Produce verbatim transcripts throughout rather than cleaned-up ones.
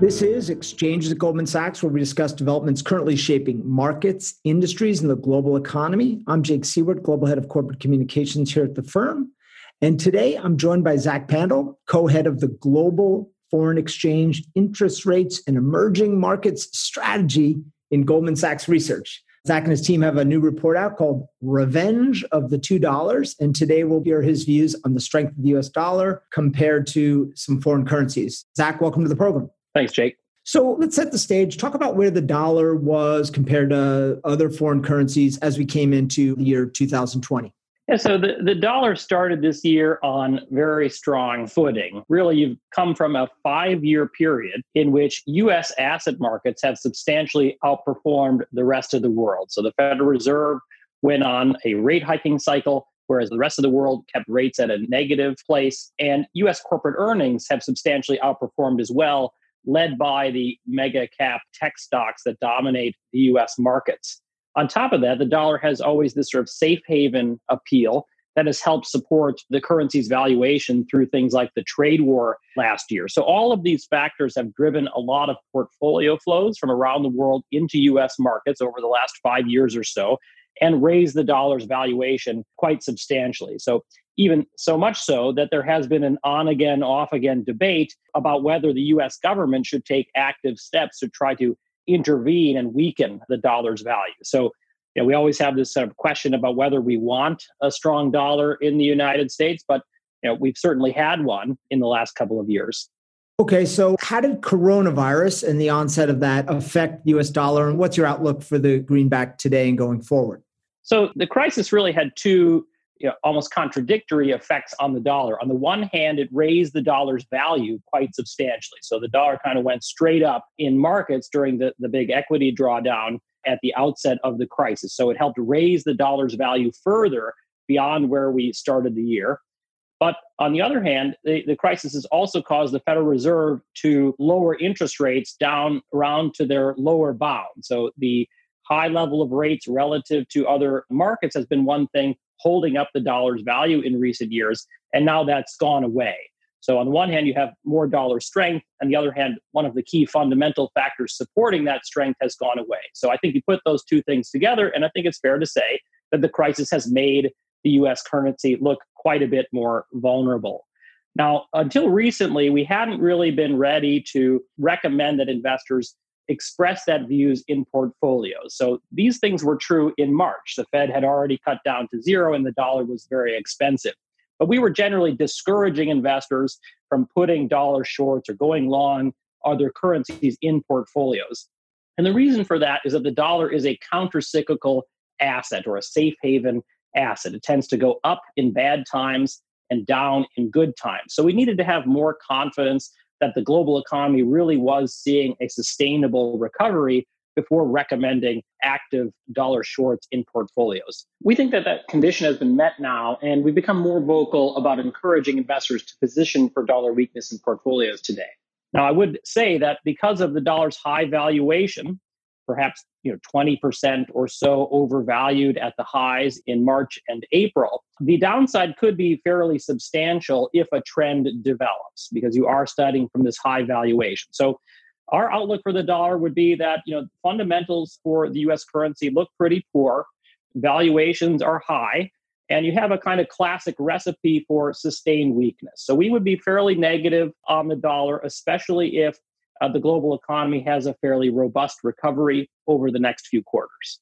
This is Exchanges at Goldman Sachs, where we discuss developments currently shaping markets, industries, and the global economy. I'm Jake Seward, Global Head of Corporate Communications here at the firm. And today I'm joined by Zach Pandel, co-head of the Global Foreign Exchange Interest Rates and Emerging Markets Strategy in Goldman Sachs Research. Zach and his team have a new report out called Revenge of the Two Dollars. And today we'll hear his views on the strength of the U S dollar compared to some foreign currencies. Zach, welcome to the program. Thanks, Jake. So let's set the stage. Talk about where the dollar was compared to other foreign currencies as we came into the year two thousand twenty. Yeah, so the, the dollar started this year on very strong footing. Really, you've come from a five-year period in which U S asset markets have substantially outperformed the rest of the world. So the Federal Reserve went on a rate hiking cycle, whereas the rest of the world kept rates at a negative place. And U S corporate earnings have substantially outperformed as well, led by the mega cap tech stocks that dominate the U S markets. On top of that, the dollar has always this sort of safe haven appeal that has helped support the currency's valuation through things like the trade war last year. So all of these factors have driven a lot of portfolio flows from around the world into U S markets over the last five years or so, and raised the dollar's valuation quite substantially. So even so much so that there has been an on-again, off-again debate about whether the U S government should take active steps to try to intervene and weaken the dollar's value. So you know, we always have this sort of question about whether we want a strong dollar in the United States, but you know, we've certainly had one in the last couple of years. Okay, so how did coronavirus and the onset of that affect the U S dollar, and what's your outlook for the greenback today and going forward? So the crisis really had two you know, almost contradictory effects on the dollar. On the one hand, it raised the dollar's value quite substantially. So the dollar kind of went straight up in markets during the, the big equity drawdown at the outset of the crisis. So it helped raise the dollar's value further beyond where we started the year. But on the other hand, the, the crisis has also caused the Federal Reserve to lower interest rates down around to their lower bound. So the high level of rates relative to other markets has been one thing holding up the dollar's value in recent years, and now that's gone away. So on the one hand, you have more dollar strength. On the other hand, one of the key fundamental factors supporting that strength has gone away. So I think you put those two things together, and I think it's fair to say that the crisis has made the U S currency look quite a bit more vulnerable. Now, until recently, we hadn't really been ready to recommend that investors express that views in portfolios. So these things were true in March. The Fed had already cut down to zero and the dollar was very expensive. But we were generally discouraging investors from putting dollar shorts or going long other currencies in portfolios. And the reason for that is that the dollar is a countercyclical asset or a safe haven asset. It tends to go up in bad times and down in good times. So we needed to have more confidence that the global economy really was seeing a sustainable recovery before recommending active dollar shorts in portfolios. We think that that condition has been met now, and we've become more vocal about encouraging investors to position for dollar weakness in portfolios today. Now, I would say that because of the dollar's high valuation, perhaps you know twenty percent or so overvalued at the highs in March and April, the downside could be fairly substantial if a trend develops, because you are starting from this high valuation. So our outlook for the dollar would be that you know fundamentals for the U S currency look pretty poor, valuations are high, and you have a kind of classic recipe for sustained weakness. So we would be fairly negative on the dollar, especially if Uh, the global economy has a fairly robust recovery over the next few quarters.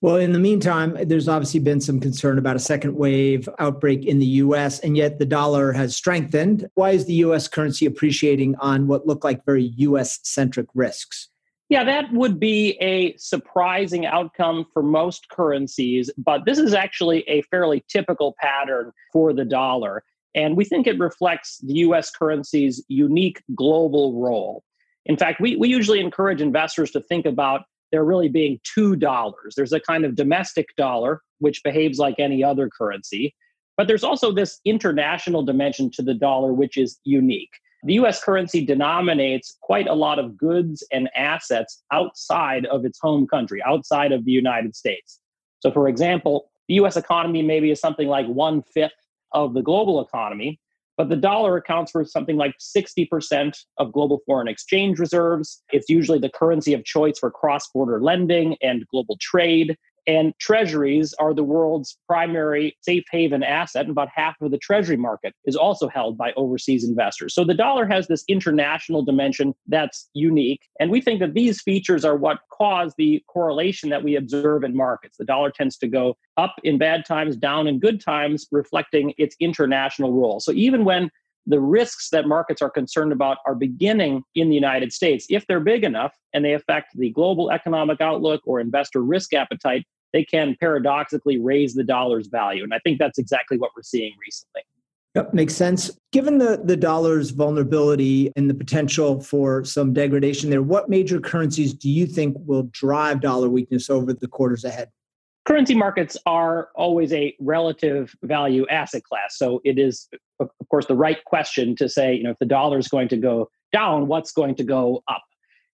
Well, in the meantime, there's obviously been some concern about a second wave outbreak in the U S, and yet the dollar has strengthened. Why is the U S currency appreciating on what look like very U S-centric risks? Yeah, that would be a surprising outcome for most currencies, but this is actually a fairly typical pattern for the dollar. And we think it reflects the U S currency's unique global role. In fact, we, we usually encourage investors to think about there really being two dollars. There's a kind of domestic dollar, which behaves like any other currency, but there's also this international dimension to the dollar, which is unique. The U S currency denominates quite a lot of goods and assets outside of its home country, outside of the United States. So for example, the U S economy maybe is something like one-fifth of the global economy, But the dollar accounts for something like sixty percent of global foreign exchange reserves. It's usually the currency of choice for cross-border lending and global trade. And treasuries are the world's primary safe haven asset, and about half of the treasury market is also held by overseas investors. So the dollar has this international dimension that's unique. And we think that these features are what cause the correlation that we observe in markets. The dollar tends to go up in bad times, down in good times, reflecting its international role. So even when the risks that markets are concerned about are beginning in the United States, if they're big enough and they affect the global economic outlook or investor risk appetite, they can paradoxically raise the dollar's value. And I think that's exactly what we're seeing recently. Yep, makes sense. Given the, the dollar's vulnerability and the potential for some degradation there, what major currencies do you think will drive dollar weakness over the quarters ahead? Currency markets are always a relative value asset class. So it is, of course, the right question to say, you know, if the dollar is going to go down, what's going to go up?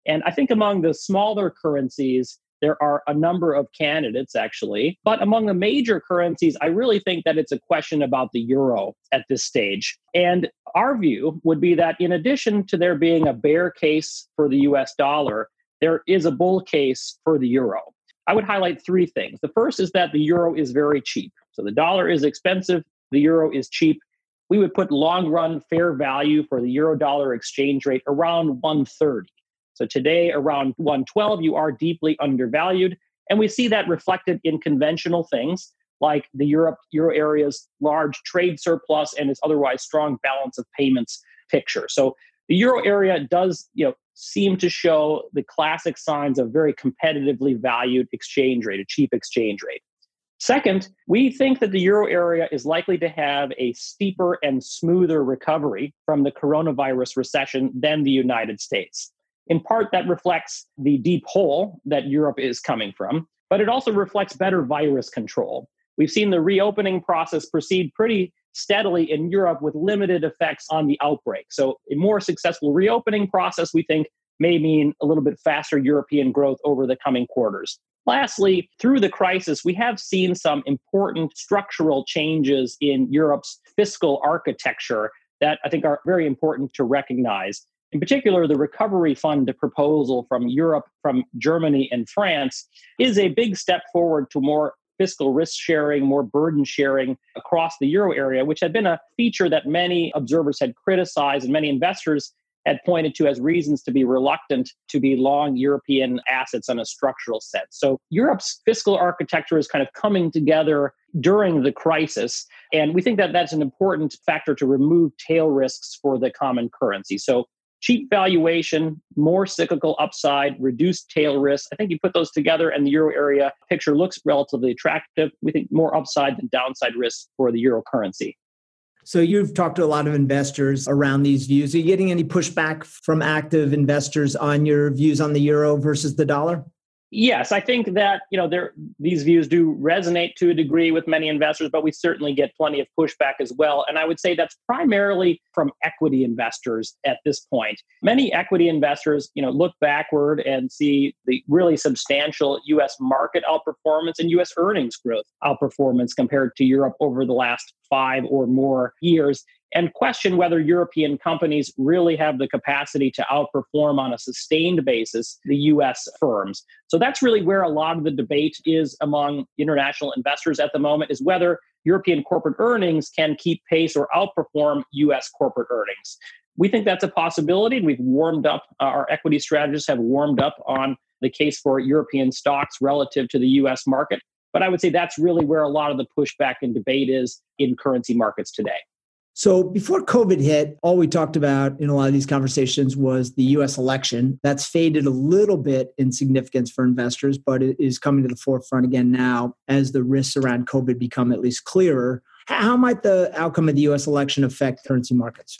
And I think among the smaller currencies, there are a number of candidates, actually. But among the major currencies, I really think that it's a question about the euro at this stage. And our view would be that in addition to there being a bear case for the U S dollar, there is a bull case for the euro. I would highlight three things. The first is that the euro is very cheap. So the dollar is expensive, the euro is cheap. We would put long-run fair value for the euro-dollar exchange rate around one thirty. So today, around one twelve, you are deeply undervalued. And we see that reflected in conventional things like the Europe, euro area's large trade surplus and its otherwise strong balance of payments picture. So the euro area does, you know, seem to show the classic signs of very competitively valued exchange rate, a cheap exchange rate. Second, we think that the euro area is likely to have a steeper and smoother recovery from the coronavirus recession than the United States. In part, that reflects the deep hole that Europe is coming from, but it also reflects better virus control. We've seen the reopening process proceed pretty steadily in Europe with limited effects on the outbreak. So a more successful reopening process, we think, may mean a little bit faster European growth over the coming quarters. Lastly, through the crisis, we have seen some important structural changes in Europe's fiscal architecture that I think are very important to recognize. In particular, the recovery fund proposal from Europe, from Germany and France is a big step forward to more fiscal risk sharing, more burden sharing across the euro area, which had been a feature that many observers had criticized and many investors had pointed to as reasons to be reluctant to be long European assets on a structural sense. So Europe's fiscal architecture is kind of coming together during the crisis. And we think that that's an important factor to remove tail risks for the common currency. So cheap valuation, more cyclical upside, reduced tail risk. I think you put those together and the euro area picture looks relatively attractive. We think more upside than downside risk for the euro currency. So you've talked to a lot of investors around these views. Are you getting any pushback from active investors on your views on the euro versus the dollar? Yes, I think that, you know, there, these views do resonate to a degree with many investors, but we certainly get plenty of pushback as well. And I would say that's primarily from equity investors at this point. Many equity investors, you know, look backward and see the really substantial U S market outperformance and U S earnings growth outperformance compared to Europe over the last five or more years, and question whether European companies really have the capacity to outperform on a sustained basis the U S firms. So that's really where a lot of the debate is among international investors at the moment, is whether European corporate earnings can keep pace or outperform U S corporate earnings. We think that's a possibility, and we've warmed up, uh, our equity strategists have warmed up on the case for European stocks relative to the U S market. But I would say that's really where a lot of the pushback and debate is in currency markets today. So before COVID hit, all we talked about in a lot of these conversations was the U S election. That's faded a little bit in significance for investors, but it is coming to the forefront again now as the risks around COVID become at least clearer. How might the outcome of the U S election affect currency markets?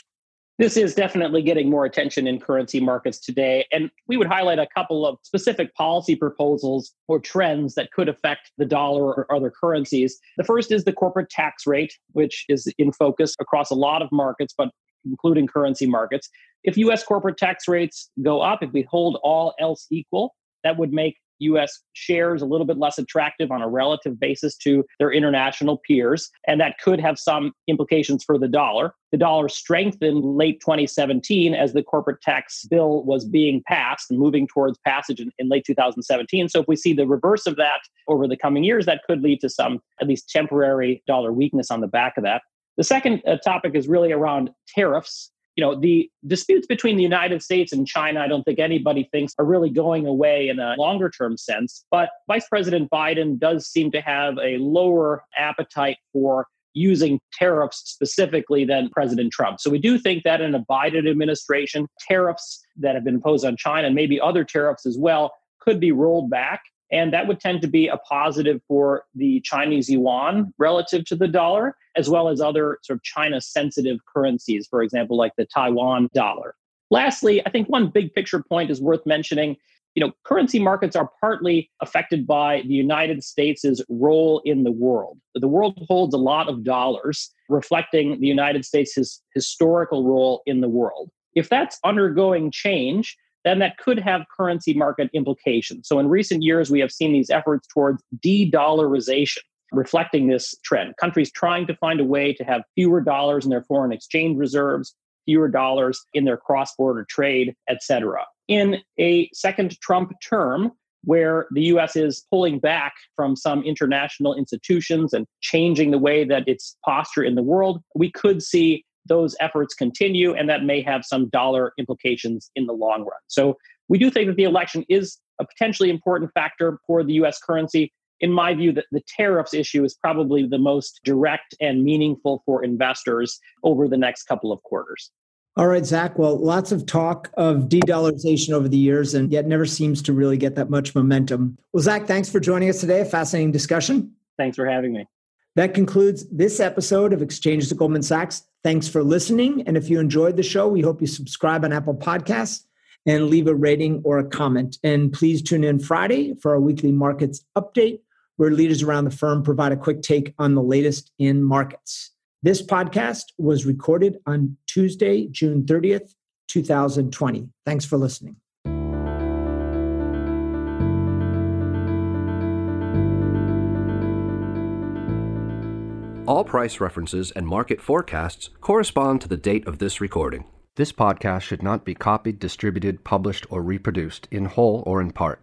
This is definitely getting more attention in currency markets today. And we would highlight a couple of specific policy proposals or trends that could affect the dollar or other currencies. The first is the corporate tax rate, which is in focus across a lot of markets, but including currency markets. If U S corporate tax rates go up, if we hold all else equal, that would make U S shares a little bit less attractive on a relative basis to their international peers, and that could have some implications for the dollar. The dollar strengthened late twenty seventeen as the corporate tax bill was being passed and moving towards passage in, in late two thousand seventeen. So if we see the reverse of that over the coming years, that could lead to some at least temporary dollar weakness on the back of that. The second uh, topic is really around tariffs. You know, the disputes between the United States and China, I don't think anybody thinks are really going away in a longer term sense. But Vice President Biden does seem to have a lower appetite for using tariffs specifically than President Trump. So we do think that in a Biden administration, tariffs that have been imposed on China and maybe other tariffs as well could be rolled back. And that would tend to be a positive for the Chinese yuan relative to the dollar, as well as other sort of China-sensitive currencies, for example, like the Taiwan dollar. Lastly, I think one big picture point is worth mentioning. You know, currency markets are partly affected by the United States' role in the world. The world holds a lot of dollars, reflecting the United States' historical role in the world. If that's undergoing change, then that could have currency market implications. So in recent years, we have seen these efforts towards de-dollarization, reflecting this trend. Countries trying to find a way to have fewer dollars in their foreign exchange reserves, fewer dollars in their cross-border trade, et cetera. In a second Trump term, where the U S is pulling back from some international institutions and changing the way that its posture in the world, we could see those efforts continue, and that may have some dollar implications in the long run. So we do think that the election is a potentially important factor for the U S currency. In my view, the, the tariffs issue is probably the most direct and meaningful for investors over the next couple of quarters. All right, Zach. Well, lots of talk of de-dollarization over the years, and yet never seems to really get that much momentum. Well, Zach, thanks for joining us today. A fascinating discussion. Thanks for having me. That concludes this episode of Exchanges at Goldman Sachs. Thanks for listening. And if you enjoyed the show, we hope you subscribe on Apple Podcasts and leave a rating or a comment. And please tune in Friday for our weekly markets update, where leaders around the firm provide a quick take on the latest in markets. This podcast was recorded on Tuesday, June thirtieth, two thousand twenty. Thanks for listening. All price references and market forecasts correspond to the date of this recording. This podcast should not be copied, distributed, published, or reproduced in whole or in part.